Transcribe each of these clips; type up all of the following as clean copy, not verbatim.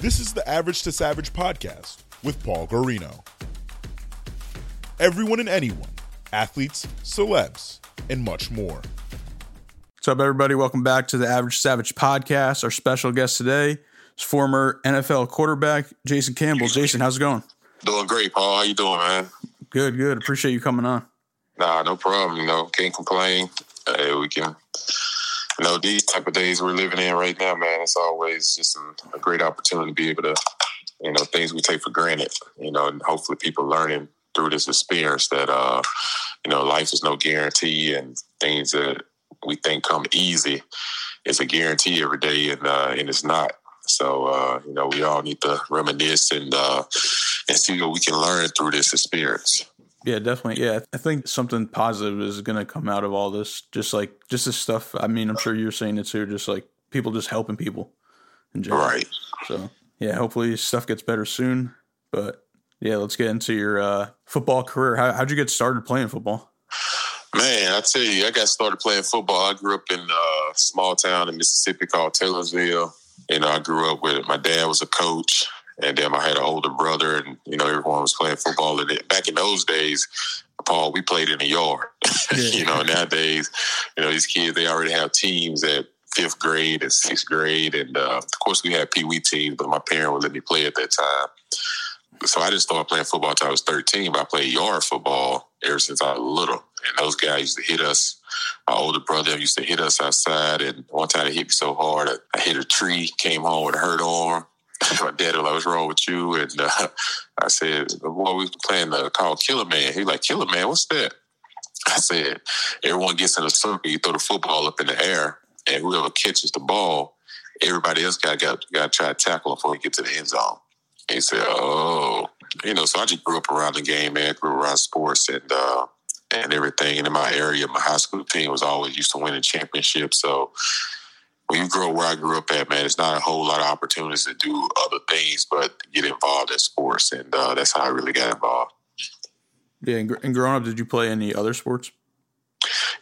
This is the Average to Savage podcast with Paul Guarino. Everyone and anyone, athletes, celebs, and much more. What's up, everybody? Welcome back to the Average to Savage podcast. Our special guest today is former NFL quarterback Jason Campbell. Jason, how's it going? Doing great, Paul. How you doing, man? Good, good. Appreciate you coming on. Nah, no problem. You know, can't complain. Hey, we can... You know, these type of days we're living in right now, man, it's always just a great opportunity to be able to, you know, things we take for granted, you know, and hopefully people learning through this experience that, you know, life is no guarantee and things that we think come easy is a guarantee every day and it's not. So, you know, we all need to reminisce and see what we can learn through this experience. Yeah, definitely. Yeah, I think something positive is going to come out of all this. Just this stuff. I mean, I'm sure you're saying it too. Just like people just helping people in general. Right. So, yeah, hopefully stuff gets better soon. But, yeah, let's get into your football career. How'd you get started playing football? Man, I tell you, I got started playing football. I grew up in a small town in Mississippi called Taylorsville. And I grew up with it. My dad was a coach. And then I had an older brother, and, you know, everyone was playing football. And back in those days, Paul, we played in the yard. You know, nowadays, you know, these kids, they already have teams at 5th grade and 6th grade. And, of course, we had Pee Wee teams, but my parents would let me play at that time. So I just started playing football until I was 13, but I played yard football ever since I was little. And those guys used to hit us. My older brother used to hit us outside. And one time they hit me so hard, I hit a tree, came home with a hurt arm. My dad was like, "What's wrong with you?" And I said, "Boy, we playing called Killer Man." He like, "Killer Man, what's that?" I said, "Everyone gets in a circle, you throw the football up in the air, and whoever catches the ball, everybody else got to try to tackle him before he gets to the end zone." And he said, "Oh, you know." So I just grew up around the game, man. Grew around sports and everything. And in my area, my high school team was always used to winning championships, so. When you grow where I grew up at, man, it's not a whole lot of opportunities to do other things, but get involved in sports, and that's how I really got involved. Yeah, and growing up, did you play any other sports?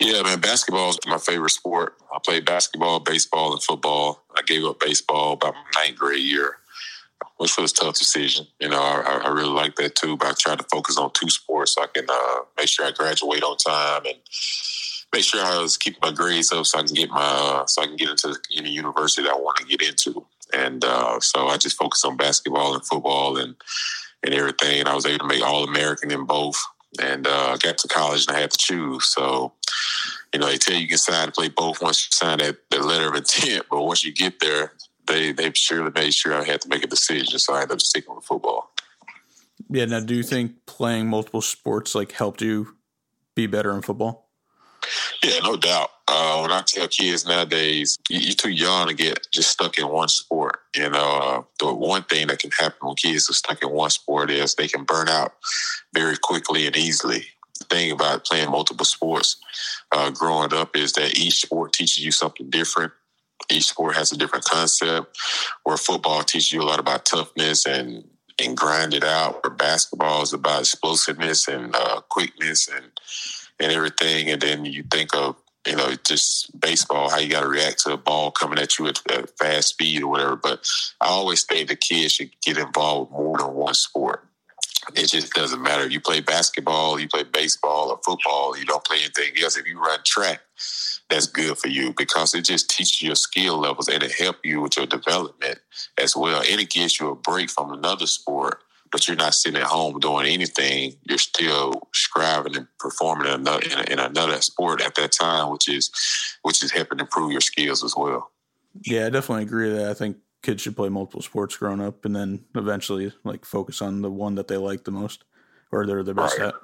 Yeah, man, basketball is my favorite sport. I played basketball, baseball, and football. I gave up baseball about my 9th grade year, which was a tough decision. You know, I really like that too, but I try to focus on 2 sports so I can make sure I graduate on time and make sure I was keeping my grades up so I can get into any university that I want to get into. And so I just focused on basketball and football and everything. And I was able to make All-American in both. And I got to college and I had to choose. So, you know, they tell you you can sign to play both once you sign that letter of intent. But once you get there, they surely made sure I had to make a decision. So I ended up sticking with football. Yeah. Now, do you think playing multiple sports, like, helped you be better in football? Yeah, no doubt. When I tell kids nowadays, you're too young to get just stuck in one sport. You know, the one thing that can happen when kids are stuck in one sport is they can burn out very quickly and easily. The thing about playing multiple sports growing up is that each sport teaches you something different. Each sport has a different concept, where football teaches you a lot about toughness and grind it out, where basketball is about explosiveness and quickness and everything. And then you think of, you know, just baseball, how you got to react to a ball coming at you at fast speed or whatever. But I always think the kids should get involved with more than one sport. It just doesn't matter. If you play basketball, you play baseball or football, you don't play anything else. If you run track, that's good for you because it just teaches your skill levels and it helps you with your development as well. And it gives you a break from another sport. But you're not sitting at home doing anything. You're still striving and performing in another sport at that time, which is helping improve your skills as well. Yeah, I definitely agree that I think kids should play multiple sports growing up and then eventually like focus on the one that they like the most or they're the best at.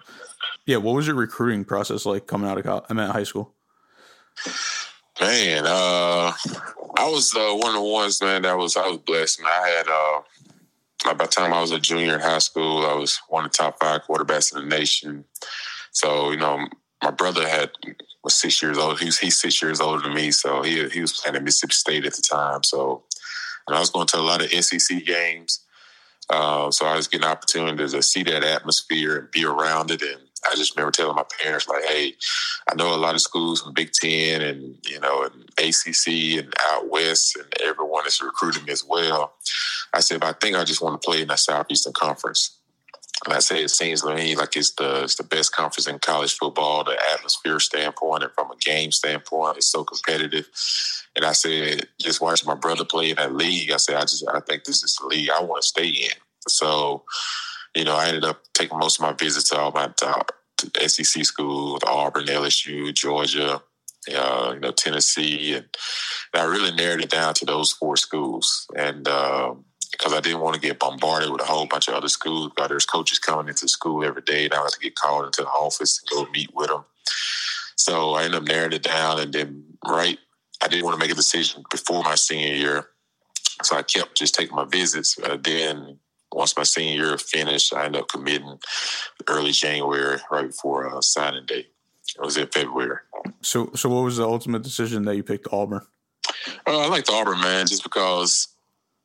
Yeah, what was your recruiting process like coming out of college? I mean, high school? Man, I was one of the ones, man, I was blessed. And I had by the time I was a junior in high school, I was one of the top 5 quarterbacks in the nation. So, you know, my brother was 6 years old. He's 6 years older than me, so he was playing at Mississippi State at the time. So, and I was going to a lot of SEC games. So I was getting opportunities to see that atmosphere and be around it. And I just remember telling my parents, like, "Hey, I know a lot of schools from Big Ten and, you know, and ACC and out West and everyone that's recruiting me as well. I said, but I think I just want to play in the Southeastern Conference. And I said, it seems to me like it's the best conference in college football, the atmosphere standpoint and from a game standpoint. It's so competitive. And I said, just watching my brother play in that league, I said, I think this is the league I want to stay in. So, you know, I ended up taking most of my visits to all my top SEC schools, Auburn, LSU, Georgia, you know, Tennessee. And I really narrowed it down to those four schools. And, because I didn't want to get bombarded with a whole bunch of other schools. There's coaches coming into school every day, and I had to get called into the office and go meet with them. So I ended up narrowing it down, and then I didn't want to make a decision before my senior year, so I kept just taking my visits. Then once my senior year finished, I ended up committing early January, right before signing day. It was in February. So what was the ultimate decision that you picked Auburn? I liked Auburn, man, just because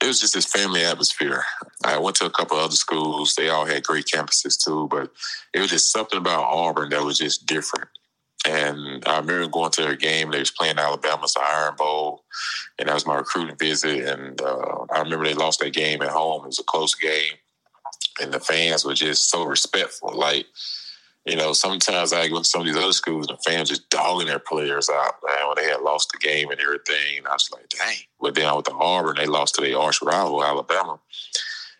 it was just this family atmosphere. I went to a couple of other schools. They all had great campuses too, but it was just something about Auburn that was just different. And I remember going to their game. They was playing Alabama's Iron Bowl, and that was my recruiting visit. And I remember they lost that game at home. It was a close game, and the fans were just so respectful. Like, you know, sometimes I go to some of these other schools and the fans just dogging their players out, man, when they had lost the game and everything. And I was like, dang. But then with the Auburn, they lost to their arch rival, Alabama.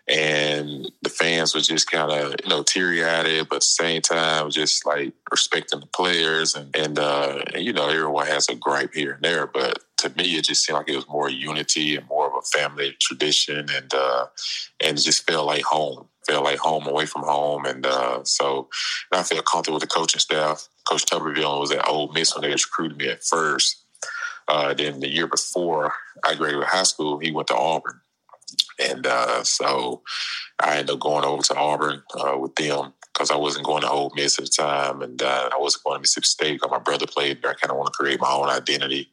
And the fans were just kind of, you know, teary-eyed, but at the same time, just, like, respecting the players. And you know, everyone has a gripe here and there. But to me, it just seemed like it was more unity and more of a family tradition. And it just felt like home. Felt like home away from home. And I feel comfortable with the coaching staff. Coach Tuberville was at Ole Miss when they recruited me at first. Then the year before I graduated high school, he went to Auburn. And so I ended up going over to Auburn with them because I wasn't going to Ole Miss at the time. And I wasn't going to Mississippi State because my brother played there. I kind of want to create my own identity.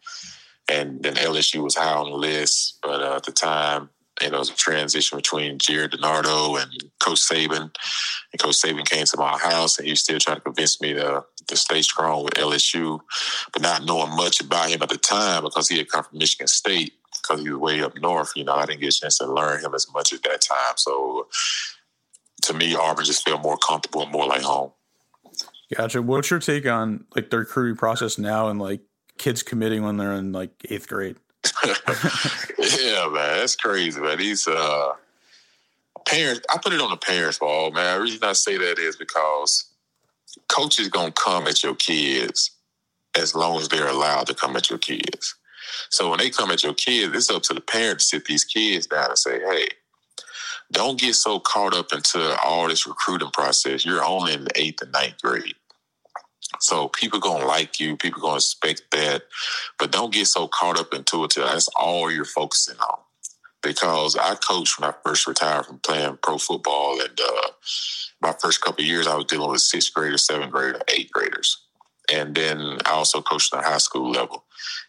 And then LSU was high on the list. But at the time, you know, it was a transition between Jared DiNardo and Coach Saban. And Coach Saban came to my house, and he was still trying to convince me to stay strong with LSU, but not knowing much about him at the time because he had come from Michigan State because he was way up north. You know, I didn't get a chance to learn him as much at that time. So, to me, Auburn just felt more comfortable and more like home. Gotcha. What's your take on, like, the recruiting process now and, like, kids committing when they're in, like, 8th grade? Yeah, man, that's crazy, man. These parents, I put it on the parents' ball, man. The reason I say that is because coaches gonna come at your kids as long as they're allowed to come at your kids. So when they come at your kids, it's up to the parent to sit these kids down and say, hey, don't get so caught up into all this recruiting process. You're only in the 8th and 9th grade. So people going to like you. People going to expect that. But don't get so caught up into it. That's all you're focusing on. Because I coached when I first retired from playing pro football. And my first couple of years, I was dealing with 6th graders, 7th graders, 8th graders. And then I also coached at the high school level.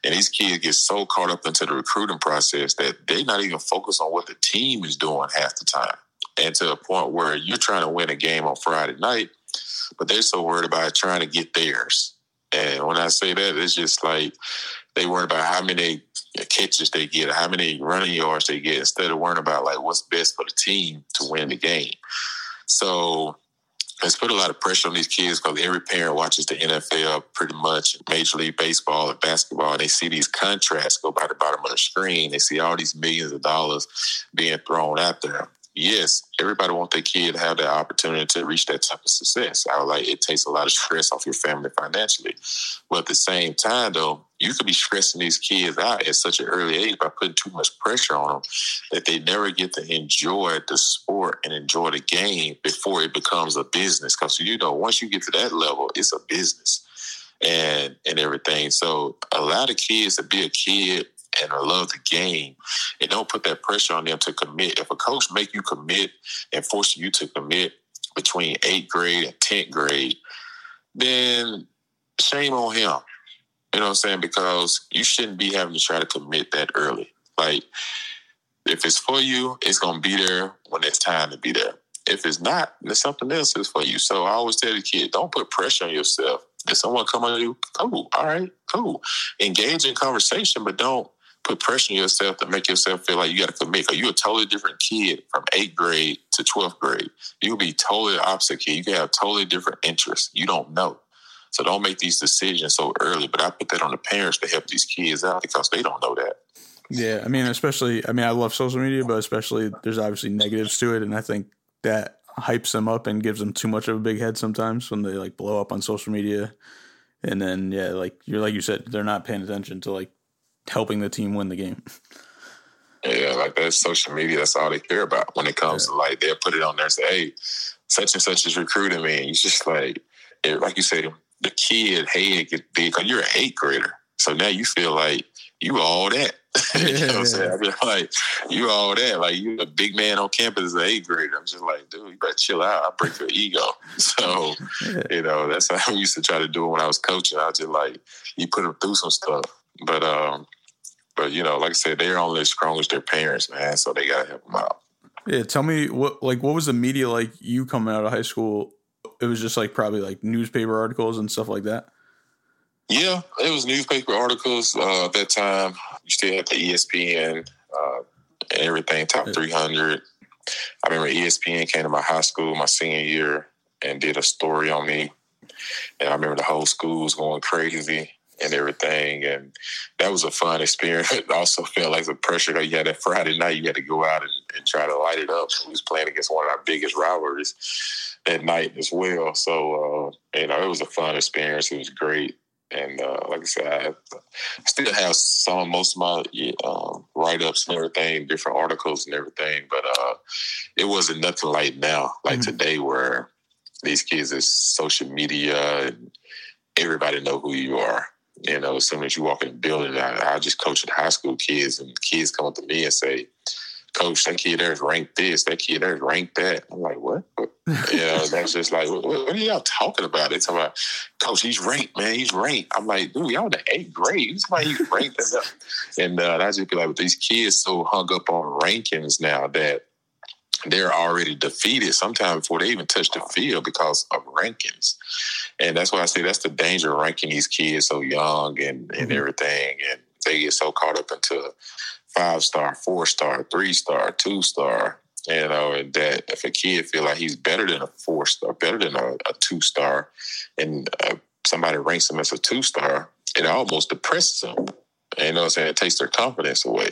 And these kids get so caught up into the recruiting process that they're not even focused on what the team is doing half the time. And to a point where you're trying to win a game on Friday night, but they're so worried about trying to get theirs. And when I say that, it's just like they worry about how many catches they get, how many running yards they get, instead of worrying about, like, what's best for the team to win the game. So it's put a lot of pressure on these kids because every parent watches the NFL pretty much, Major League Baseball and basketball, and they see these contracts go by the bottom of the screen. They see all these millions of dollars being thrown out there. Yes, everybody wants their kid to have that opportunity to reach that type of success. I was like, it takes a lot of stress off your family financially. But at the same time, though, you could be stressing these kids out at such an early age by putting too much pressure on them that they never get to enjoy the sport and enjoy the game before it becomes a business. Because, you know, once you get to that level, it's a business and everything. So allow the kids to be a kid and I love the game, and don't put that pressure on them to commit. If a coach make you commit and force you to commit between 8th grade and 10th grade, then shame on him. You know what I'm saying? Because you shouldn't be having to try to commit that early. Like, if it's for you, it's going to be there when it's time to be there. If it's not, then something else is for you. So I always tell the kid, don't put pressure on yourself. If someone come on you, cool, all right, cool. Engage in conversation, but don't put pressure on yourself to make yourself feel like you got to commit. You're a totally different kid from 8th grade to 12th grade. You'll be totally the opposite kid. You can have totally different interests. You don't know. So don't make these decisions so early. But I put that on the parents to help these kids out because they don't know that. Yeah, I mean, especially, I mean, I love social media, but especially there's obviously negatives to it. And I think that hypes them up and gives them too much of a big head sometimes when they like blow up on social media. And then, yeah, like you said, they're not paying attention to like helping the team win the game. Yeah, like that's social media. That's all they care about when it comes to like, they'll put it on there and say, hey, such and such is recruiting me. And you just like you said, the kid head get big because you're an 8th grader. So now you feel like you all that. You know what I'm saying? I mean, like, you all that. Like, you're a big man on campus as an 8th grader. I'm just like, dude, you better chill out. I'll break your ego. So, you know, that's how I used to try to do it when I was coaching. I was just like, you put them through some stuff. But you know, like I said, they're only as strong as their parents, man. So they got to help them out. Yeah. Tell me, what was the media like you coming out of high school? It was just like probably like newspaper articles and stuff like that. Yeah, it was newspaper articles at that time. You still had the ESPN and everything, top 300. I remember ESPN came to my high school my senior year and did a story on me. And I remember the whole school was going crazy and everything. And that was a fun experience. It also felt like the pressure. You had that Friday night, you had to go out and try to light it up. We was playing against one of our biggest rivalries that night as well. So, you know, it was a fun experience. It was great. And like I said, I still have most of my write-ups and everything, different articles and everything. But it wasn't nothing like now, like today, where these kids is social media and everybody know who you are. You know, as soon as you walk in the building, I just coach with high school kids, and kids come up to me and say, Coach, that kid there's ranked this, that kid there's ranked that. I'm like, what? You know, that's just like, what are y'all talking about? They talking about, Coach, he's ranked, man, he's ranked. I'm like, dude, y'all in the 8th grade. He's like, he's ranked. And I just be like, but these kids so hung up on rankings now that they're already defeated sometimes before they even touch the field because of rankings. And that's why I say that's the danger of ranking these kids so young and everything. And they get so caught up into 5-star, 4-star, 3-star, 2-star, you know, and that if a kid feel like he's better than a 4-star, better than a 2-star, and somebody ranks him as a 2-star, it almost depresses them. You know what I'm saying? It takes their confidence away.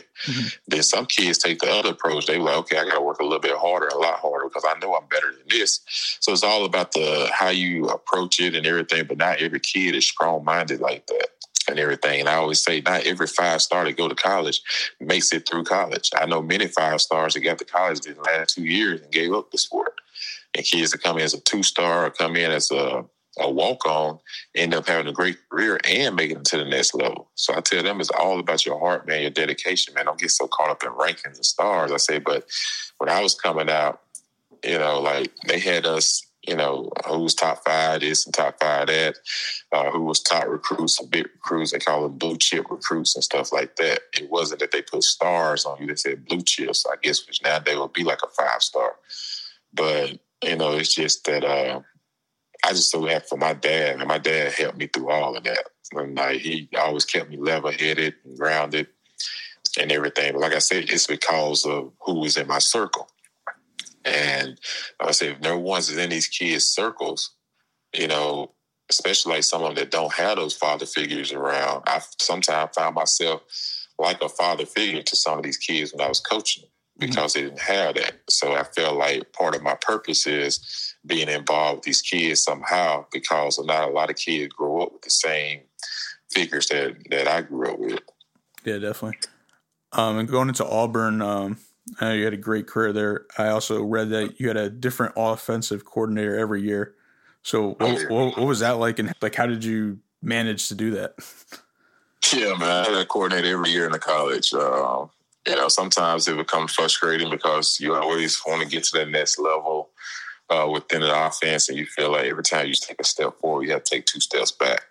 Then some kids take the other approach. They like, okay, I got to work a little bit harder, a lot harder, because I know I'm better than this. So it's all about the how you approach it and everything, but not every kid is strong-minded like that. And everything. And I always say not every 5-star to go to college makes it through college. I know many 5-stars that got to college in the last 2 years and gave up the sport. And kids that come in as a 2-star or come in as a walk-on end up having a great career and making it to the next level. So I tell them it's all about your heart, man, your dedication, man. Don't get so caught up in rankings and stars. I say, but when I was coming out, you know, like they had us, you know, who's top 5 this and top 5 that, who was top recruits and big recruits. They call them blue chip recruits and stuff like that. It wasn't that they put stars on you. They said blue chips, I guess, which now they would be like a 5-star. But, you know, it's just that I just so happy for my dad. And my dad helped me through all of that. And, like, he always kept me level-headed and grounded and everything. But like I said, it's because of who was in my circle. And I say, if no one's in these kids' circles, you know, especially like some of them that don't have those father figures around, I sometimes found myself like a father figure to some of these kids when I was coaching because they didn't have that. So I felt like part of my purpose is being involved with these kids somehow because not a lot of kids grow up with the same figures that I grew up with. Yeah, definitely. And going into Auburn, I know you had a great career there. I also read that you had a different offensive coordinator every year. So what was that like, and like how did you manage to do that? Yeah, man, I had a coordinator every year in the college. You know, sometimes it becomes frustrating because you always want to get to that next level within an offense, and you feel like every time you take a step forward, you have to take 2 steps back.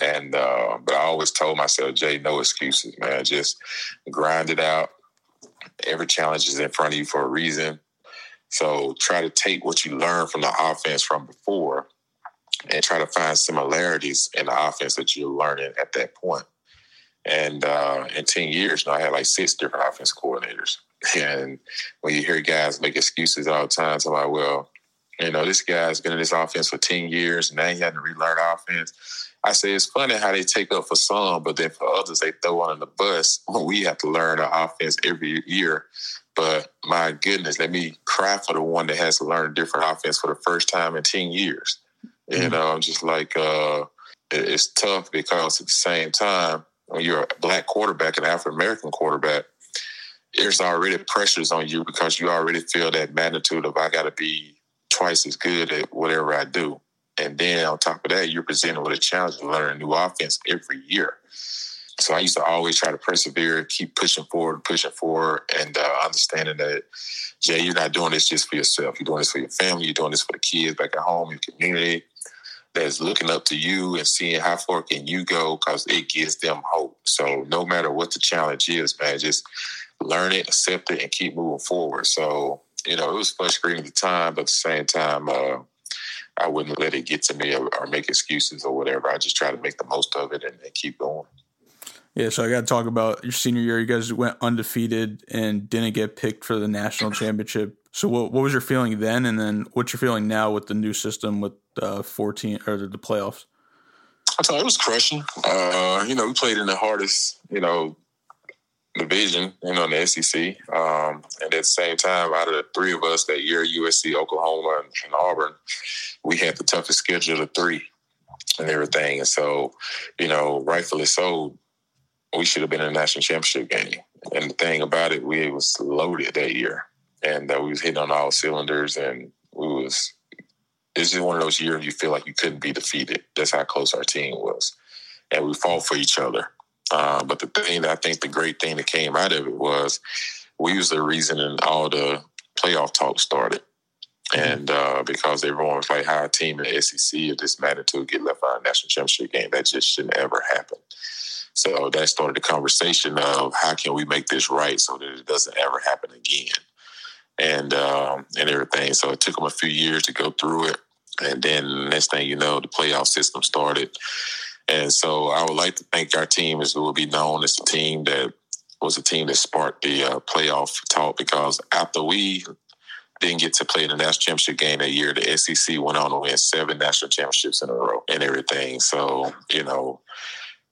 And but I always told myself, Jay, no excuses, man. Just grind it out. Every challenge is in front of you for a reason. So try to take what you learned from the offense from before and try to find similarities in the offense that you're learning at that point. And in 10 years, I had like 6 different offensive coordinators. And when you hear guys make excuses all the time, it's like, well, this guy's been in this offense for 10 years, and now he had to relearn offense. I say it's funny how they take up for some, but then for others, they throw on the bus. We have to learn our offense every year. But my goodness, let me cry for the one that has to learn a different offense for the first time in 10 years. Mm-hmm. I'm just like, it's tough because at the same time, when you're a black quarterback and African-American quarterback, there's already pressures on you because you already feel that magnitude of I got to be twice as good at whatever I do. And then on top of that, you're presented with a challenge to learn a new offense every year. So I used to always try to persevere, keep pushing forward, and understanding that, Jay, you're not doing this just for yourself. You're doing this for your family. You're doing this for the kids back at home, your community that's looking up to you and seeing how far can you go because it gives them hope. So no matter what the challenge is, man, just learn it, accept it, and keep moving forward. So, it was frustrating at the time, but at the same time, I wouldn't let it get to me or make excuses or whatever. I just try to make the most of it and keep going. Yeah, so I got to talk about your senior year. You guys went undefeated and didn't get picked for the national championship. So what was your feeling then, and then what's your feeling now with the new system with 14 or the playoffs? I thought it was crushing. We played in the hardest, division, in the SEC. And at the same time, out of the three of us that year, USC, Oklahoma, and Auburn, we had the toughest schedule of 3 and everything. And so, rightfully so, we should have been in the national championship game. And the thing about it, we was loaded that year. And we was hitting on all cylinders. And it's just one of those years you feel like you couldn't be defeated. That's how close our team was. And we fought for each other. But the thing that I think the great thing that came out of it was we was the reason and all the playoff talk started. And because everyone was like, how a team in the SEC of this magnitude get left out of a national championship game, that just shouldn't ever happen. So that started the conversation of how can we make this right so that it doesn't ever happen again and everything. So it took them a few years to go through it. And then the next thing you know, the playoff system started. And so I would like to think our team will be known as the team that was the team that sparked the playoff talk, because after we didn't get to play in the national championship game that year, the SEC went on to win 7 national championships in a row and everything. So,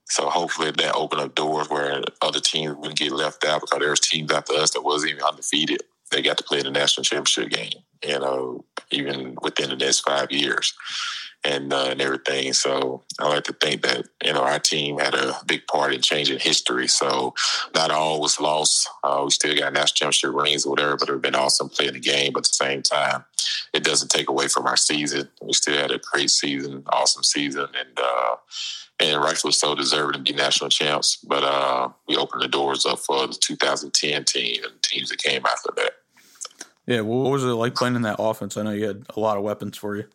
so hopefully that opened up doors where other teams wouldn't get left out, because there was teams after us that wasn't even undefeated. They got to play in the national championship game, even within the next 5 years. And everything. So I like to think that, our team had a big part in changing history. So not all was lost. We still got national championship rings or whatever, but it would have been awesome playing the game. But at the same time, it doesn't take away from our season. We still had a great season, awesome season, and rightfully so deserved to be national champs. But we opened the doors up for the 2010 team and the teams that came after that. Yeah, what was it like playing in that offense? I know you had a lot of weapons for you.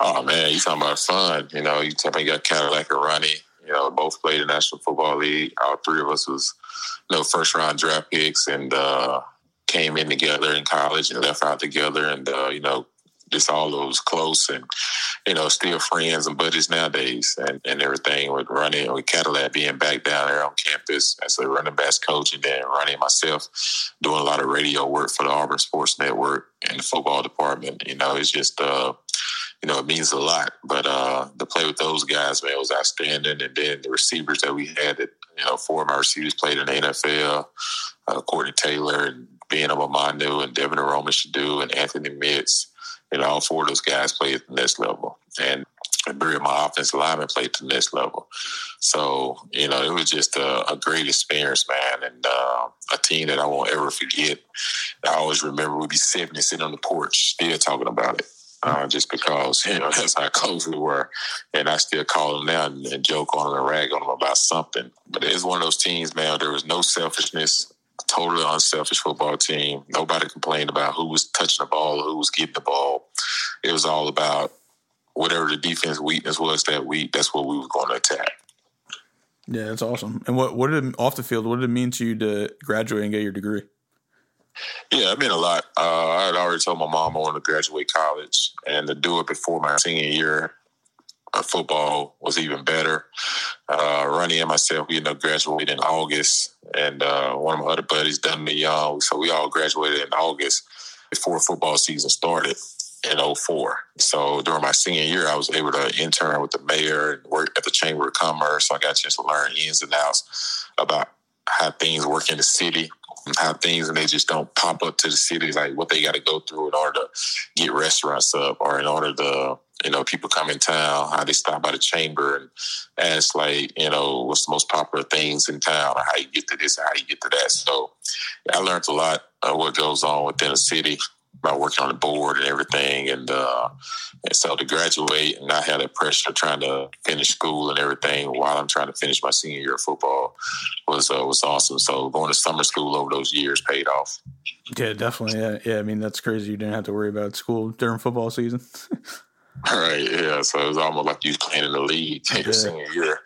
Oh, man, you're talking about fun. You talking about Cadillac and Ronnie, both played in the National Football League. All 3 of us was, first-round draft picks, and came in together in college and left out together. And, just all those close and, still friends and buddies nowadays and everything, with Ronnie and with Cadillac being back down there on campus as a running backs coach. And then Ronnie and myself doing a lot of radio work for the Auburn Sports Network and the football department. It's just it means a lot. But the play with those guys, man, was outstanding. And then the receivers that we had, 4 of our receivers played in the NFL, Courtney Taylor and Ben Obomanu and Devin Aromashodu and Anthony Mitts. All 4 of those guys played at the next level. And 3 of my offensive linemen played at the next level. So, it was just a great experience, man, and a team that I won't ever forget. I always remember we'd be sitting on the porch still talking about it. Just because, that's how close we were. And I still call them now and joke on them and rag on them about something. But it's one of those teams, man, there was no selfishness, totally unselfish football team. Nobody complained about who was touching the ball, who was getting the ball. It was all about whatever the defense weakness was that week, that's what we were going to attack. Yeah, that's awesome. And what did it mean to you to graduate and get your degree? Yeah, it meant a lot. I had already told my mom I wanted to graduate college, and to do it before my senior year our football was even better. Ronnie and myself, we ended up graduating in August, and one of my other buddies, Dunn Me Young, so we all graduated in August before football season started in 2004. So during my senior year, I was able to intern with the mayor and work at the Chamber of Commerce. So I got a chance to learn ins and outs about how things work in the city, how things, and they just don't pop up to the city, like what they got to go through in order to get restaurants up, or in order to, people come in town, how they stop by the chamber and ask, what's the most popular things in town, or how you get to this, or how you get to that. So I learned a lot of what goes on within a city by working on the board and everything. And so to graduate, and I had that pressure of trying to finish school and everything while I'm trying to finish my senior year of football was awesome. So going to summer school over those years paid off. Yeah, definitely. Yeah. I mean, that's crazy. You didn't have to worry about school during football season. All right. Yeah. So it was almost like you was playing in the league your senior year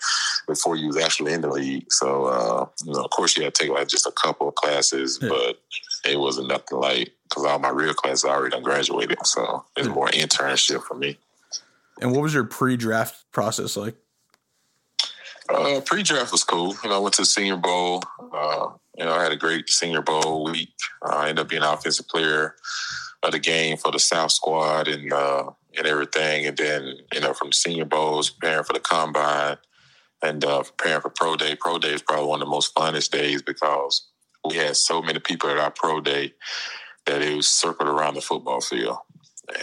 before you was actually in the league. So, of course you had to take just a couple of classes, but it wasn't nothing because all my real classes I already done graduated. So it's more internship for me. And what was your pre-draft process like? Pre-draft was cool. I went to the Senior Bowl. I had a great Senior Bowl week. I ended up being offensive player of the game for the South squad and everything. And then, from the Senior Bowls, preparing for the Combine and preparing for Pro Day. Pro Day is probably one of the most funnest days because we had so many people at our Pro Day that it was circled around the football field.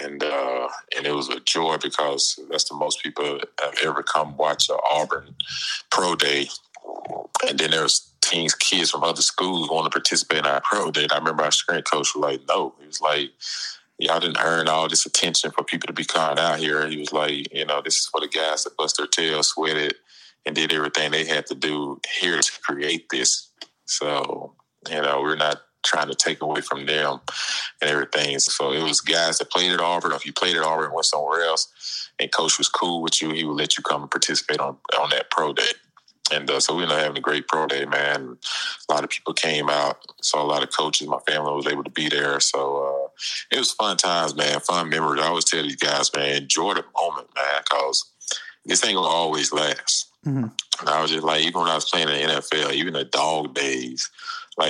And it was a joy because that's the most people have ever come watch the Auburn Pro Day. And then there was teams, kids from other schools want to participate in our Pro Day. And I remember our strength coach was like, no. He was like, y'all didn't earn all this attention for people to be caught out here. He was like, this is for the guys that bust their tail, sweated, and did everything they had to do here to create this. So, we're not trying to take away from them and everything. So it was guys that played at Auburn. If you played at Auburn and went somewhere else and coach was cool with you, he would let you come and participate on that Pro Day. And so we ended up having a great Pro Day, man. A lot of people came out, saw a lot of coaches. My family was able to be there. So it was fun times, man, fun memories. I always tell these guys, man, enjoy the moment, man, because this ain't going to always last. Mm-hmm. And I was just like, even when I was playing in the NFL, even the dog days,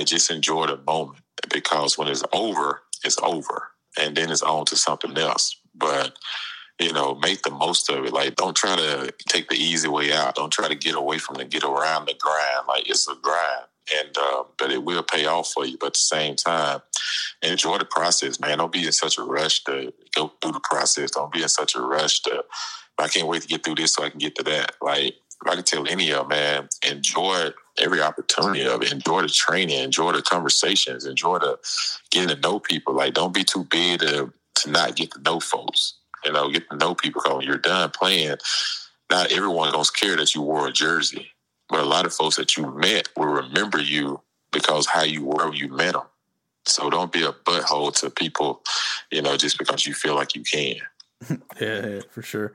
just enjoy the moment, because when it's over, and then it's on to something else. But, make the most of it. Don't try to take the easy way out. Don't try to get around the grind. It's a grind, and but it will pay off for you. But at the same time, enjoy the process, man. Don't be in such a rush to go through the process. Don't be in such a rush to, I can't wait to get through this so I can get to that. I can tell any of them, man, enjoy every opportunity of it. Enjoy the training. Enjoy the conversations. Enjoy the getting to know people. Don't be too big to not get to know folks. Get to know people. Because when you're done playing, not everyone gonna care that you wore a jersey. But a lot of folks that you met will remember you because how you were when you met them. So don't be a butthole to people, just because you feel like you can. Yeah, for sure.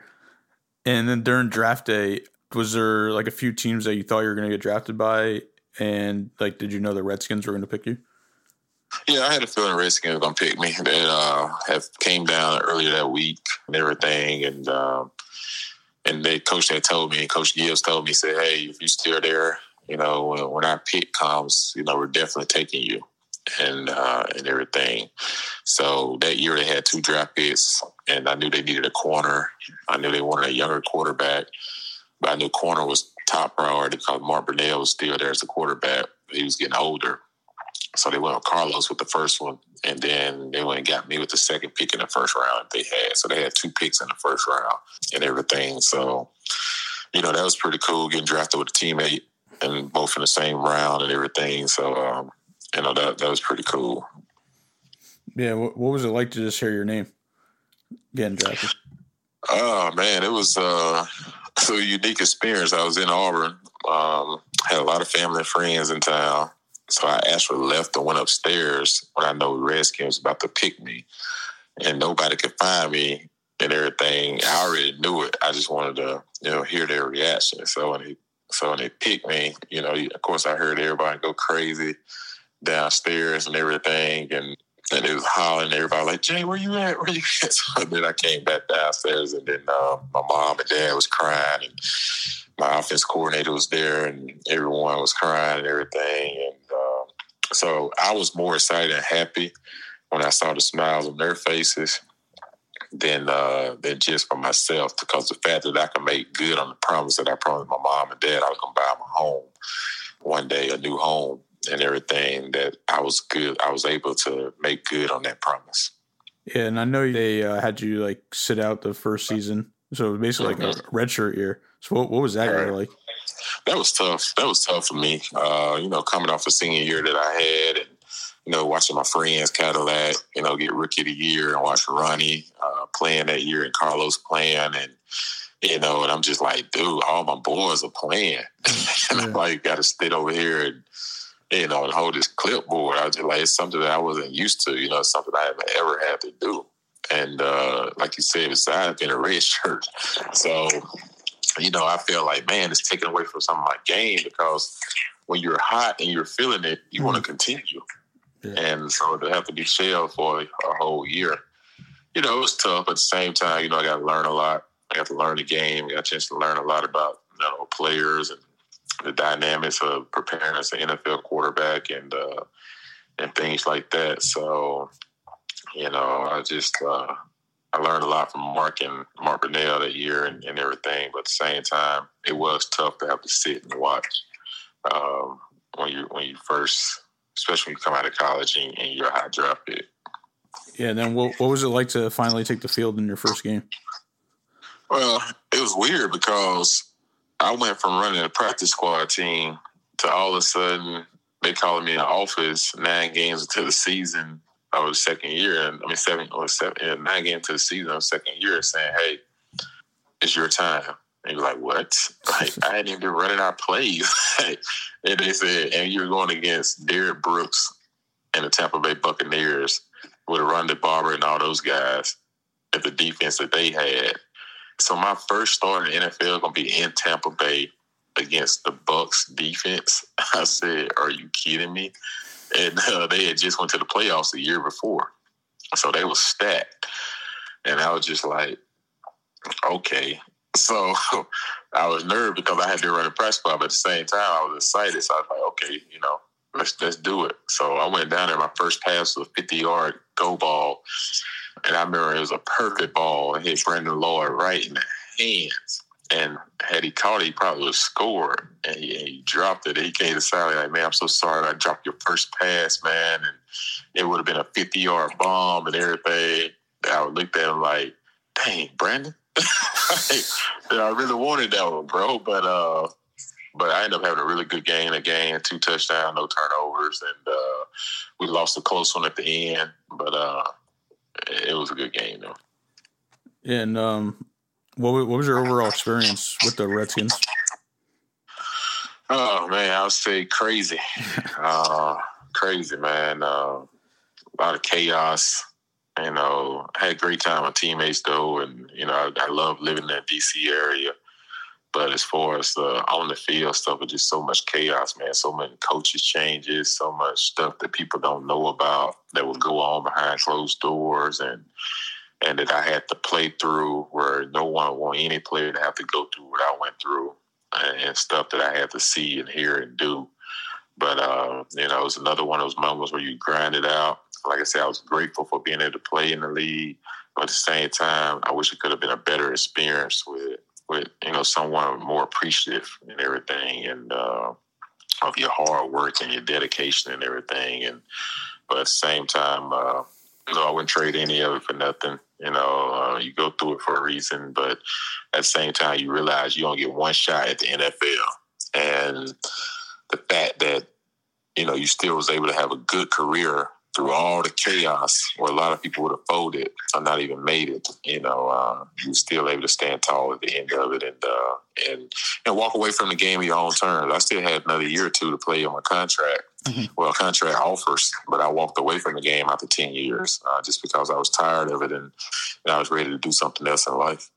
And then during draft day, was there a few teams that you thought you were going to get drafted by? And did you know the Redskins were going to pick you? Yeah, I had a feeling the Redskins were going to pick me. They came down earlier that week and everything. And the coach had told me, Coach Gibbs told me, said, hey, if you're still there, when our pick comes, we're definitely taking you and everything. So that year they had 2 draft picks, and I knew they needed a corner. I knew they wanted a younger quarterback. But I knew corner was top priority because Mark Brunell was still there as a quarterback. He was getting older. So they went with Carlos with the first one, and then they went and got me with the second pick in the first round they had. So they had 2 picks in the first round and everything. So, that was pretty cool, getting drafted with a teammate and both in the same round and everything. So, that was pretty cool. Yeah, what was it like to just hear your name getting drafted? Oh, man, it was so unique experience. I was in Auburn, had a lot of family and friends in town. So I actually left and went upstairs when I know the Redskins was about to pick me, and nobody could find me and everything. I already knew it. I just wanted to, hear their reaction. So when they picked me, of course I heard everybody go crazy downstairs and everything. And And it was hollering. Everybody like, Jay, where you at? Where you at? So then I came back downstairs, and then my mom and dad was crying, and my offense coordinator was there, and everyone was crying and everything. And so I was more excited and happy when I saw the smiles on their faces than just for myself, because the fact that I could make good on the promise that I promised my mom and dad I was going to buy my home one day, a new home, and everything, that I was good. I was able to make good on that promise. Yeah, and I know they had you like sit out the first season, so basically like a redshirt year. So what was that year like? That was tough. That was tough for me. You know, coming off a senior year that I had, and you know, watching my friends Cadillac, you know, get Rookie of the Year, and watch Ronnie playing that year, and Carlos playing, and you know, and I'm just like, dude, all my boys are playing, and I'm like, got to sit over here and, you know, and hold this clipboard. I was just like, it's something that I wasn't used to, you know, something I haven't ever had to do. And like you said, besides being a red shirt. So, you know, I feel like, man, it's taken away from some of my game, because when you're hot and you're feeling it, you want to continue. Yeah. And so to have to be shelled for a whole year, you know, it was tough. But at the same time, you know, I got to learn a lot. I got to learn the game. I got a chance to learn a lot about, you know, players and the dynamics of preparing as an NFL quarterback and things like that. So, you know, I just I learned a lot from Mark Brunell that year and everything. But at the same time, it was tough to have to sit and watch when you first, especially when you come out of college and you're high draft pick. Yeah. And then what was it like to finally take the field in your first game? Well, it was weird because I went from running a practice squad team to all of a sudden they calling me in the office 9 games into the season of the second year. I mean, 9 games into the season of the second year, saying, hey, it's your time. And you're like, what? Like, I hadn't even been running our plays. And they said, and you're going against Derrick Brooks and the Tampa Bay Buccaneers with Ronnie Barber and all those guys at the defense that they had. So my first start in the NFL is going to be in Tampa Bay against the Bucks defense. I said, are you kidding me? And they had just went to the playoffs the year before. So they were stacked. And I was just like, okay. So I was nervous because I had to run a press club. But at the same time, I was excited. So I was like, okay, you know, let's do it. So I went down there. My first pass was a 50-yard go ball. And I remember it was a perfect ball. It hit Brandon Lloyd right in the hands. And had he caught it, he probably would have scored. And he dropped it. He came to Sally like, man, I'm so sorry I dropped your first pass, man. And it would have been a 50-yard bomb and everything. And I looked at him like, dang, Brandon. I really wanted that one, bro. But I ended up having a really good game again, 2 touchdowns, no turnovers. And we lost a close one at the end. But it was a good game, though. And what was your overall experience with the Redskins? Oh, man, I would say crazy. Crazy, man. A lot of chaos. You know, I had a great time with teammates, though. And, you know, I love living in that D.C. area. But as far as the on-the-field stuff, it's just so much chaos, man. So many coaches changes, so much stuff that people don't know about that would go on behind closed doors and that I had to play through, where no one wanted any player to have to go through what I went through and stuff that I had to see and hear and do. But, you know, it was another one of those moments where you grind it out. Like I said, I was grateful for being able to play in the league. But at the same time, I wish it could have been a better experience with, you know, someone more appreciative and everything, and of your hard work and your dedication and everything. And but at the same time, you know, I wouldn't trade any of it for nothing. You know, you go through it for a reason, but at the same time, you realize you only get one shot at the NFL. And the fact that, you know, you still was able to have a good career through all the chaos where a lot of people would have folded or not even made it, you know, you were still able to stand tall at the end of it and walk away from the game of your own terms. I still had another year or two to play on my contract. Mm-hmm. Well, contract offers, but I walked away from the game after 10 years just because I was tired of it and I was ready to do something else in life.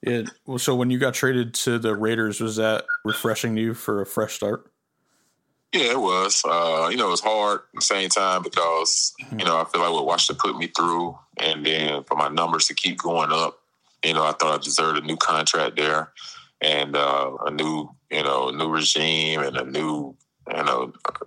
Yeah. Well, so when you got traded to the Raiders, was that refreshing to you for a fresh start? Yeah, it was. It was hard at the same time because, I feel like what Washington put me through, and then for my numbers to keep going up, I thought I deserved a new contract there, and a new, new regime and a new,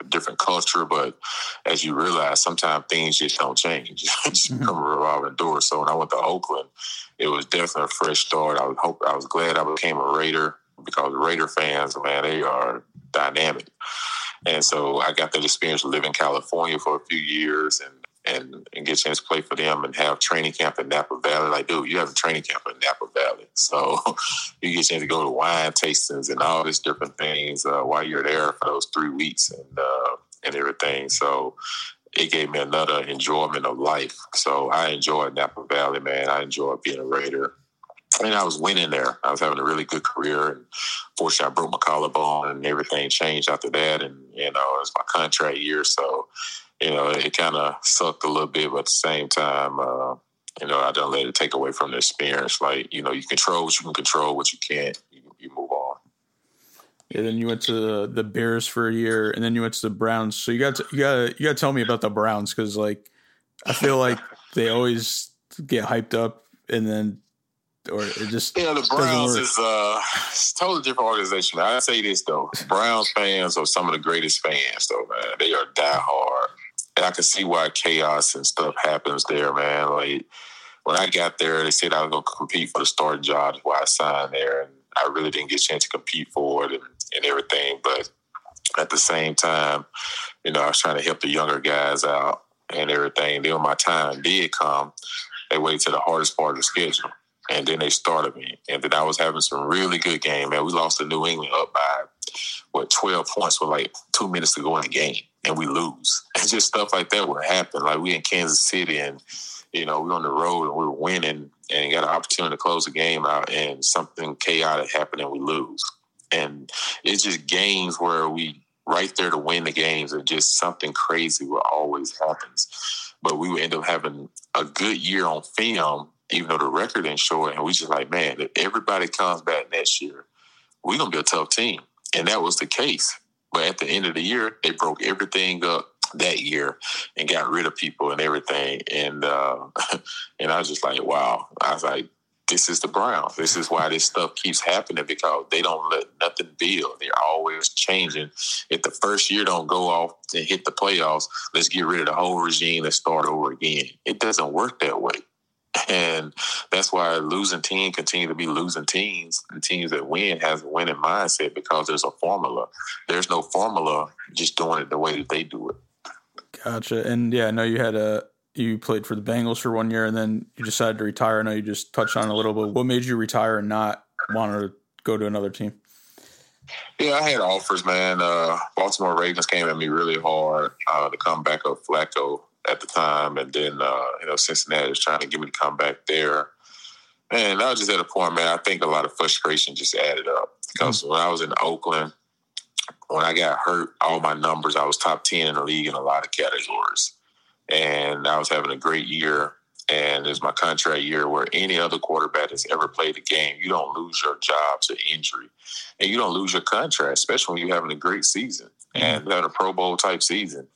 different culture. But as you realize, sometimes things just don't change. It's become a revolving door. So when I went to Oakland, it was definitely a fresh start. I was glad I became a Raider, because Raider fans, man, they are dynamic. And so I got that experience to live in California for a few years and get a chance to play for them and have training camp in Napa Valley. Like, dude, you have a training camp in Napa Valley. So you get a chance to go to wine tastings and all these different things while you're there for those 3 weeks and everything. So it gave me another enjoyment of life. So I enjoyed Napa Valley, man. I enjoyed being a Raider. And I was winning there. I was having a really good career. And fortunately, I broke my collarbone and everything changed after that. And, it was my contract year. So, it kind of sucked a little bit. But at the same time, I don't let it take away from the experience. Like, you control what you can control, what you can't. You move on. And then you went to the Bears for a year, and then you went to the Browns. So you got to tell me about the Browns, because, like, I feel like they always get hyped up and then. Or it just the Browns is a totally different organization. I say this though, Browns fans are some of the greatest fans though, man. They are diehard, and I can see why chaos and stuff happens there, man. Like when I got there, they said I was gonna compete for the starting job. Why I signed there, and I really didn't get a chance to compete for it and everything. But at the same time, I was trying to help the younger guys out and everything. Then when my time did come, they waited to the hardest part of the schedule. And then they started me. And then I was having some really good game, man. We lost to New England up by, 12 points with like 2 minutes to go in the game. And we lose. And just stuff like that would happen. Like, we in Kansas City and, we're on the road and we were winning and got an opportunity to close the game out and something chaotic happened and we lose. And it's just games where we right there to win the games, and just something crazy will always happens. But we would end up having a good year on film, even though the record didn't show it. And we just like, man, if everybody comes back next year, we're going to be a tough team. And that was the case. But at the end of the year, they broke everything up that year and got rid of people and everything. And I was just like, wow. I was like, this is the Browns. This is why this stuff keeps happening, because they don't let nothing build. They're always changing. If the first year don't go off and hit the playoffs, let's get rid of the whole regime and start over again. It doesn't work that way. And that's why losing teams continue to be losing teams, and teams that win has a winning mindset, because there's a formula. There's no formula, just doing it the way that they do it. Gotcha. And yeah, I know you played for the Bengals for 1 year and then you decided to retire. I know you just touched on a little bit. What made you retire and not want to go to another team? Yeah, I had offers, man. Baltimore Ravens came at me really hard to come back up Flacco at the time, and then Cincinnati was trying to get me to come back there. And I was just at a point, man, I think a lot of frustration just added up, because when I was in Oakland, when I got hurt, all my numbers, I was top 10 in the league in a lot of categories, and I was having a great year. And it's my contract year, where any other quarterback that's ever played the game, you don't lose your job to injury, and you don't lose your contract, especially when you're having a great season and had a Pro Bowl type season.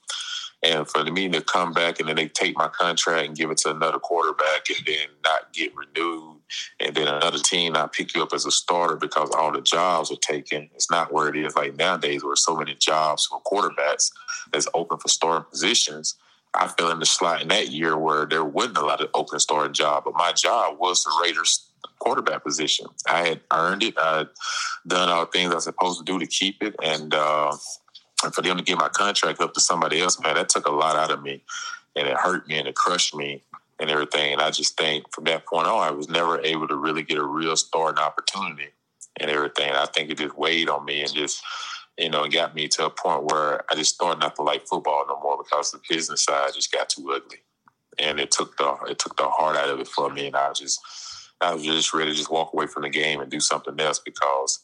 And for me to come back and then they take my contract and give it to another quarterback and then not get renewed, and then another team not pick you up as a starter because all the jobs are taken. It's not where it is like nowadays, where so many jobs for quarterbacks that's open for starting positions. I fell in the slot in that year where there wasn't a lot of open starting job, but my job was the Raiders quarterback position. I had earned it. I had done all the things I was supposed to do to keep it. And for them to give my contract up to somebody else, man, that took a lot out of me, and it hurt me and it crushed me and everything. And I just think from that point on, I was never able to really get a real starting opportunity and everything. I think it just weighed on me and just, it got me to a point where I just started not to like football no more, because the business side just got too ugly, and it took the heart out of it for me. And I was just ready to just walk away from the game and do something else, because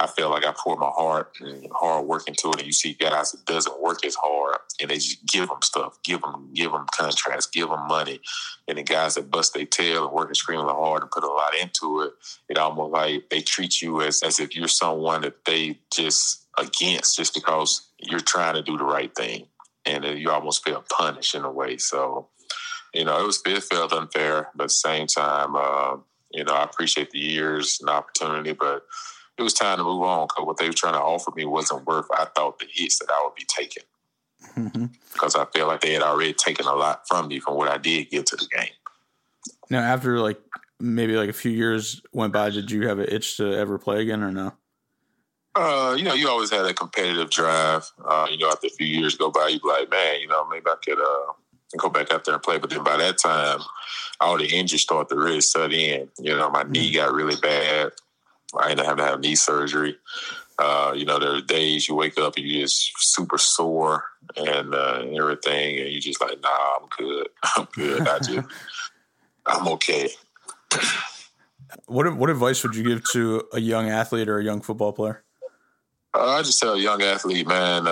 I feel like I poured my heart and hard work into it, and you see guys that doesn't work as hard, and they just give them stuff, give them contracts, give them money. And the guys that bust their tail and work extremely hard and put a lot into it, it almost like they treat you as if you're someone that they just against just because you're trying to do the right thing. And you almost feel punished in a way. So, you know, it felt unfair. But at the same time, you know, I appreciate the years and opportunity, but it was time to move on because what they were trying to offer me wasn't worth, I thought, the hits that I would be taking. Because I feel like they had already taken a lot from me from what I did give to the game. Now, after maybe a few years went by, did you have an itch to ever play again or no? You know, you always had a competitive drive. You know, after a few years go by, you'd be like, man, you know, maybe I could go back out there and play. But then by that time, all the injuries started to really set in. You know, my knee got really bad. I ended up having to have knee surgery. You know, there are days you wake up and you're just super sore and everything. And you're just like, nah, I'm good. I'm good. I'm okay. What advice would you give to a young athlete or a young football player? I just tell a young athlete, man,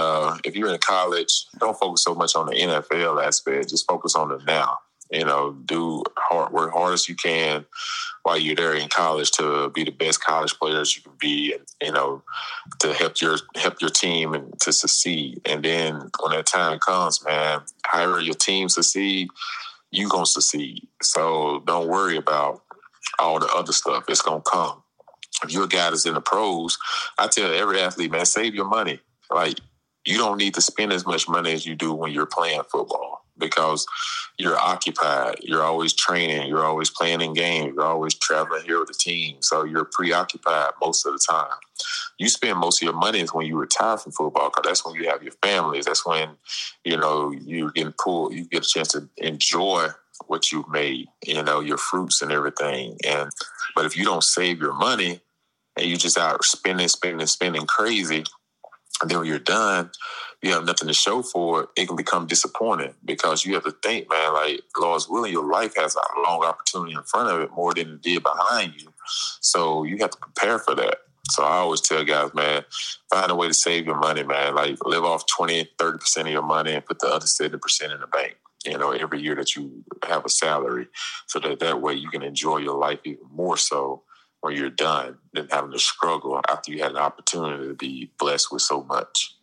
if you're in college, don't focus so much on the NFL aspect. Just focus on the now. You know, work hard as you can while you're there in college to be the best college players you can be, you know, to help your team and to succeed. And then when that time comes, man, however your team succeed, you're going to succeed. So don't worry about all the other stuff. It's going to come. If you're a guy that's in the pros, I tell every athlete, man, save your money. Like, you don't need to spend as much money as you do when you're playing football because you're occupied. You're always training. You're always playing in games. You're always traveling here with the team. So you're preoccupied most of the time. You spend most of your money is when you retire from football because that's when you have your families. That's when, you know, you're getting pulled. You get a chance to enjoy what you've made, you know, your fruits and everything. But if you don't save your money, and you just out spending crazy, and then when you're done, you have nothing to show for it, it can become disappointing because you have to think, man, like, Lord's willing, your life has a long opportunity in front of it more than it did behind you. So you have to prepare for that. So I always tell guys, man, find a way to save your money, man. Like, live off 20, 30% of your money and put the other 70% in the bank, you know, every year that you have a salary so that way you can enjoy your life even more so when you're done than having to struggle after you had an opportunity to be blessed with so much.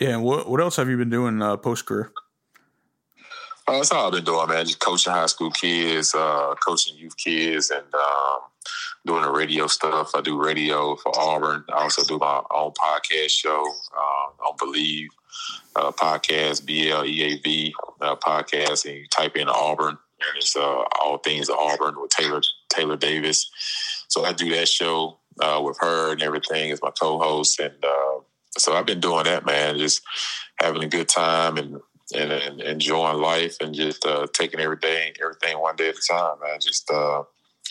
Yeah, and what else have you been doing post-career? That's all I've been doing, man. Just coaching high school kids, coaching youth kids, and doing the radio stuff. I do radio for Auburn. I also do my own podcast show on BLEAV podcast, BLEAV podcast, and you type in Auburn, and it's all things Auburn with Taylor Davis. So I do that show with her and everything as my co-host, and so I've been doing that, man, just having a good time and enjoying life and just taking everything one day at a time, man. Just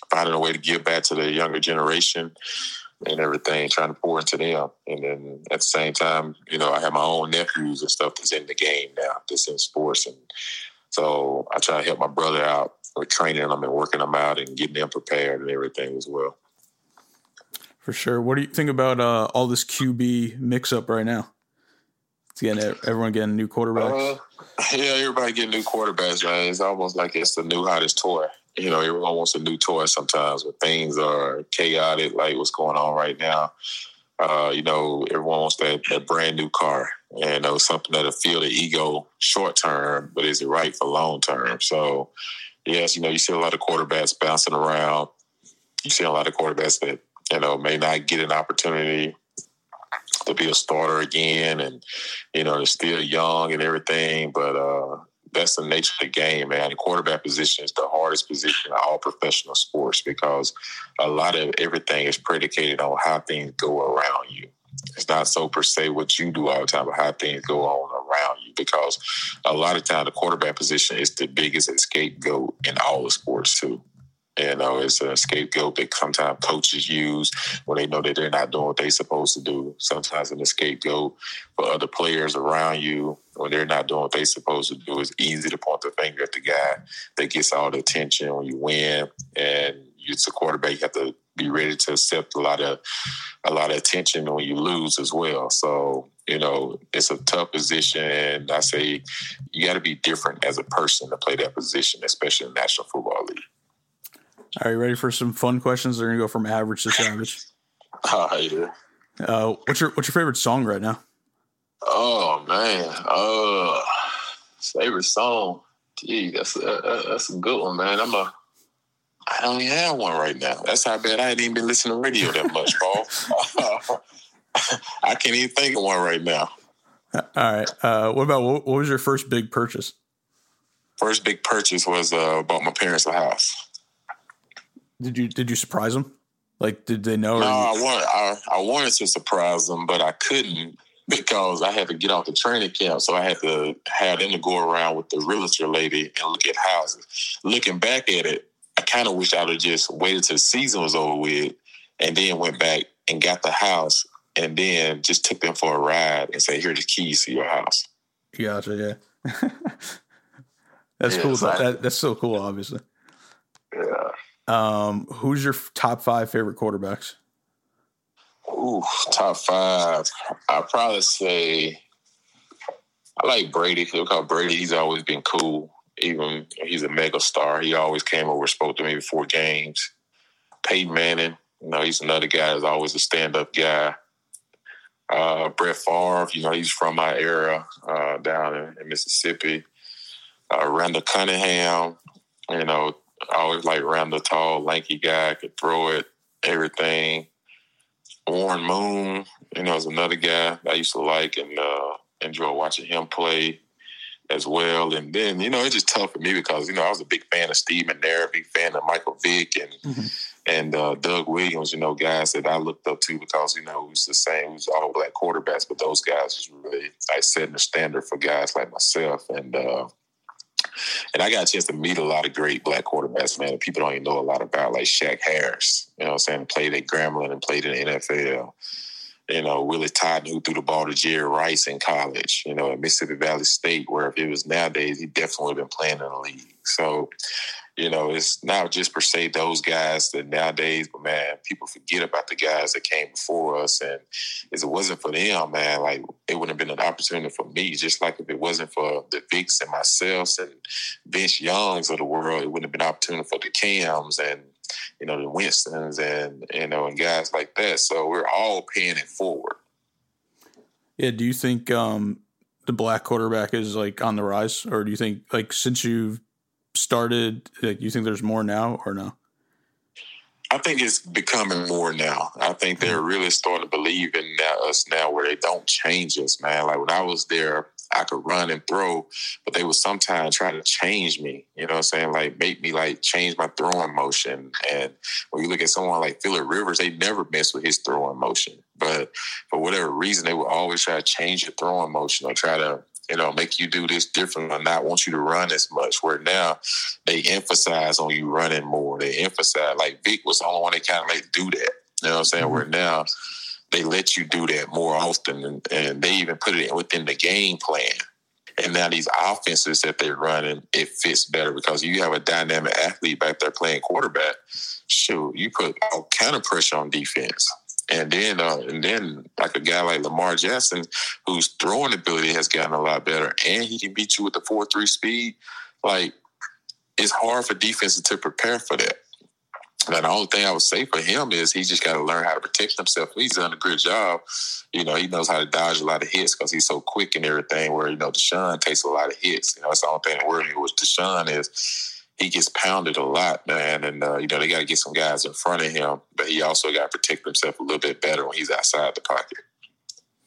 finding a way to give back to the younger generation and everything, trying to pour into them. And then at the same time, you know, I have my own nephews and stuff that's in the game now, that's in sports. And so I try to help my brother out with training them and working them out and getting them prepared and everything as well. For sure. What do you think about all this QB mix-up right now? It's everyone getting new quarterbacks. Yeah, everybody getting new quarterbacks, man. It's almost like it's the new hottest toy. You know, everyone wants a new toy sometimes when things are chaotic, like what's going on right now. You know, everyone wants that brand new car. And it was something that'll feel the ego short term, but is it right for long term? So, yes, you know, you see a lot of quarterbacks bouncing around. You see a lot of quarterbacks that, you know, may not get an opportunity to be a starter again. And, you know, they're still young and everything, but, that's the nature of the game, man. The quarterback position is the hardest position in all professional sports because a lot of everything is predicated on how things go around you. It's not so per se what you do all the time, but how things go on around you because a lot of time the quarterback position is the biggest scapegoat in all the sports too. You know, it's a scapegoat that sometimes coaches use when they know that they're not doing what they're supposed to do. Sometimes an scapegoat for other players around you when they're not doing what they're supposed to do. It's easy to point the finger at the guy that gets all the attention when you win. And it's a quarterback, you have to be ready to accept a lot of attention when you lose as well. So, you know, it's a tough position, and I say you got to be different as a person to play that position, especially in the National Football League. Are you ready for some fun questions? They're going to go from average to savage. What's your favorite song right now? Oh man, favorite song. Gee, that's a good one, man. I don't even have one right now. That's how bad I ain't even been listening to radio that much, Paul. I can't even think of one right now. All right. What was your first big purchase? First big purchase was bought my parents a house. Did you surprise them? Like, did they know? No, I wanted to surprise them, but I couldn't because I had to get off the training camp. So I had to have them to go around with the realtor lady and look at houses. Looking back at it, I kind of wish I would have just waited till the season was over with and then went back and got the house and then just took them for a ride and said, here are the keys to your house. Gotcha, yeah. That's cool. So that's so cool, obviously. Yeah. Who's your top five favorite quarterbacks? Ooh, top five. I'd probably say I like Brady. Because Brady, he's always been cool. Even he's a mega star. He always came over and spoke to me before games. Peyton Manning, he's another guy that's always a stand-up guy. Brett Favre, he's from my era down in Mississippi. Randall Cunningham, I always like Randall, tall, lanky guy, could throw it, everything. Warren Moon, is another guy I used to like and enjoy watching him play as well. And then, it's just tough for me because, I was a big fan of Steve McNair, big fan of Michael Vick and Doug Williams, guys that I looked up to because, it was the same, it was all black quarterbacks, but those guys was really like setting the standard for guys like myself. And I got a chance to meet a lot of great black quarterbacks, man, that people don't even know a lot about, like Shaq Harris, played at Grambling and played in the NFL. Willie Todden, who threw the ball to Jerry Rice in college, at Mississippi Valley State, where if it was nowadays, he definitely would have been playing in the league. So, it's not just per se those guys that nowadays, but, man, people forget about the guys that came before us. And if it wasn't for them, man, like, it wouldn't have been an opportunity for me. Just like if it wasn't for the Vicks and myself and Vince Youngs of the world, it wouldn't have been an opportunity for the Cams and, the Winstons and, and guys like that. So we're all paying it forward. Yeah. Do you think the black quarterback is like on the rise, or do you think like since you've started, like you think there's more now or no? I think it's becoming more now. I think they're really starting to believe in us now where they don't change us, man. Like when I was there, I could run and throw, but they would sometimes try to change me, like make me like change my throwing motion. And when you look at someone like Phillip Rivers, they never mess with his throwing motion. But for whatever reason, they would always try to change your throwing motion or try to, make you do this different or not want you to run as much, where now they emphasize on you running more. They emphasize, like Vic was the only one that kind of like do that, where now they let you do that more often, and they even put it within the game plan. And now these offenses that they're running, it fits better because you have a dynamic athlete back there playing quarterback. Shoot, you put all kind of pressure on defense. And then like a guy like Lamar Jackson, whose throwing ability has gotten a lot better, and he can beat you with the 4.3 speed. Like, it's hard for defenses to prepare for that. Now, the only thing I would say for him is he's just got to learn how to protect himself. He's done a good job. He knows how to dodge a lot of hits because he's so quick and everything, where, Deshaun takes a lot of hits. That's the only thing that worries me with Deshaun is he gets pounded a lot, man. And, they got to get some guys in front of him, but he also got to protect himself a little bit better when he's outside the pocket.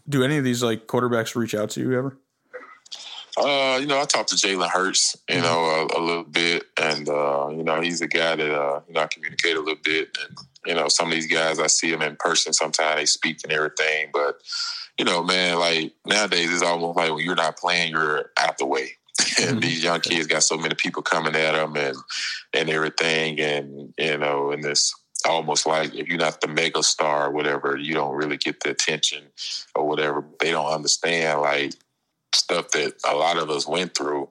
Do any of these, like, quarterbacks reach out to you ever? I talked to Jalen Hurts, a little bit, and, he's a guy that, I communicate a little bit. And, some of these guys, I see them in person sometimes, they speak and everything. But, man, like, nowadays it's almost like when you're not playing, you're out the way. And these young kids got so many people coming at them and everything. And, and this almost like if you're not the mega star or whatever, you don't really get the attention or whatever. They don't understand, like, stuff that a lot of us went through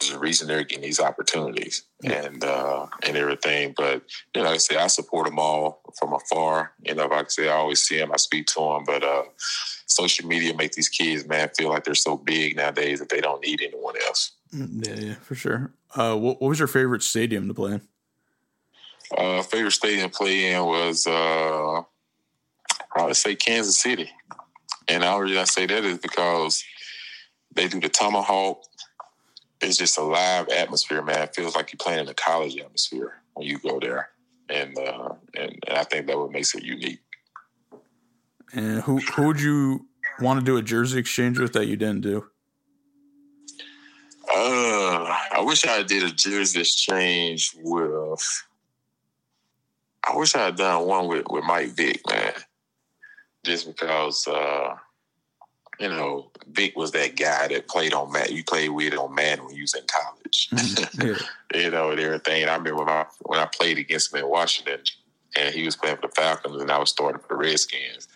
is the reason they're getting these opportunities and everything. But, like I say, I support them all from afar. If I say I always see them, I speak to them. But social media make these kids, man, feel like they're so big nowadays that they don't need anyone else. Yeah, for sure. What was your favorite stadium to play in? Favorite stadium to play in was I would say Kansas City. And the reason I say that is because they do the tomahawk. It's just a live atmosphere, man. It feels like you're playing in a college atmosphere when you go there. And I think that what makes it unique. And who would you want to do a jersey exchange with that you didn't do? I wish I did a jersey exchange with... I wish I had done one with Mike Vick, man. Just because, you know, Vick was that guy that played on Madden. You played with on Madden when you was in college. Yeah. You know, and everything. And I remember when I played against him in Washington, and he was playing for the Falcons, and I was starting for the Redskins.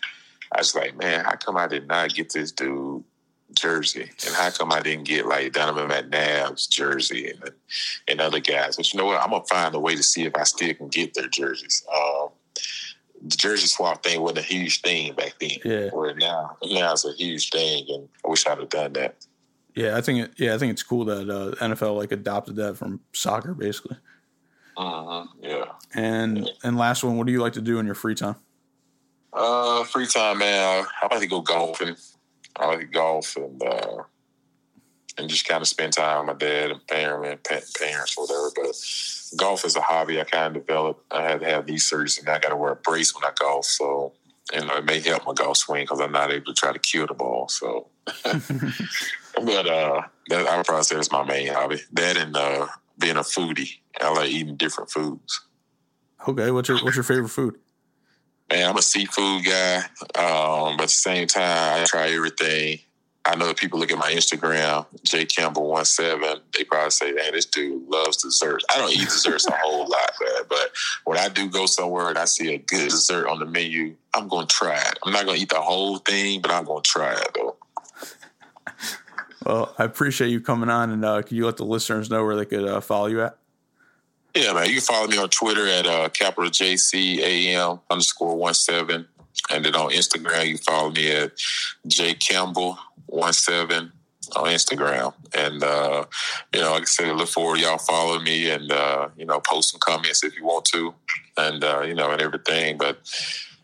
I was like, man, how come I did not get this dude jersey? And how come I didn't get, like, Donovan McNabb's jersey and other guys? But you know what? I'm going to find a way to see if I still can get their jerseys. The jersey swap thing wasn't a huge thing back then. Yeah. Where now it's a huge thing, and I wish I'd have done that. Yeah, I think it's cool that NFL, like, adopted that from soccer, basically. Yeah. And last one, what do you like to do in your free time? Free time, man, I like to go golfing. I like to golf and just kind of spend time with my dad and parents or whatever. But golf is a hobby I kind of developed. I had to have knee surgery, and I got to wear a brace when I golf. So, you know, it may help my golf swing because I'm not able to try to kill the ball. So, but that, I would probably say that's my main hobby. That and being a foodie. I like eating different foods. Okay, what's your favorite food? Man, I'm a seafood guy, but at the same time, I try everything. I know that people look at my Instagram, jcampbell17, they probably say, man, this dude loves desserts. I don't eat desserts a whole lot, man, but when I do go somewhere and I see a good dessert on the menu, I'm going to try it. I'm not going to eat the whole thing, but I'm going to try it, though. Well, I appreciate you coming on, and can you let the listeners know where they could follow you at? Yeah, man, you can follow me on Twitter at @JCAM_17. And then on Instagram, you can follow me at jcampbell17 on Instagram. And, you know, like I said, I look forward to y'all following me and, you know, post some comments if you want to and, you know, and everything. But,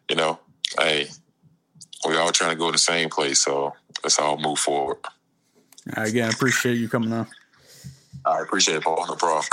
you know, hey, we're all trying to go to the same place. So let's all move forward. Again, I appreciate you coming on. I appreciate it, Paul. No problem.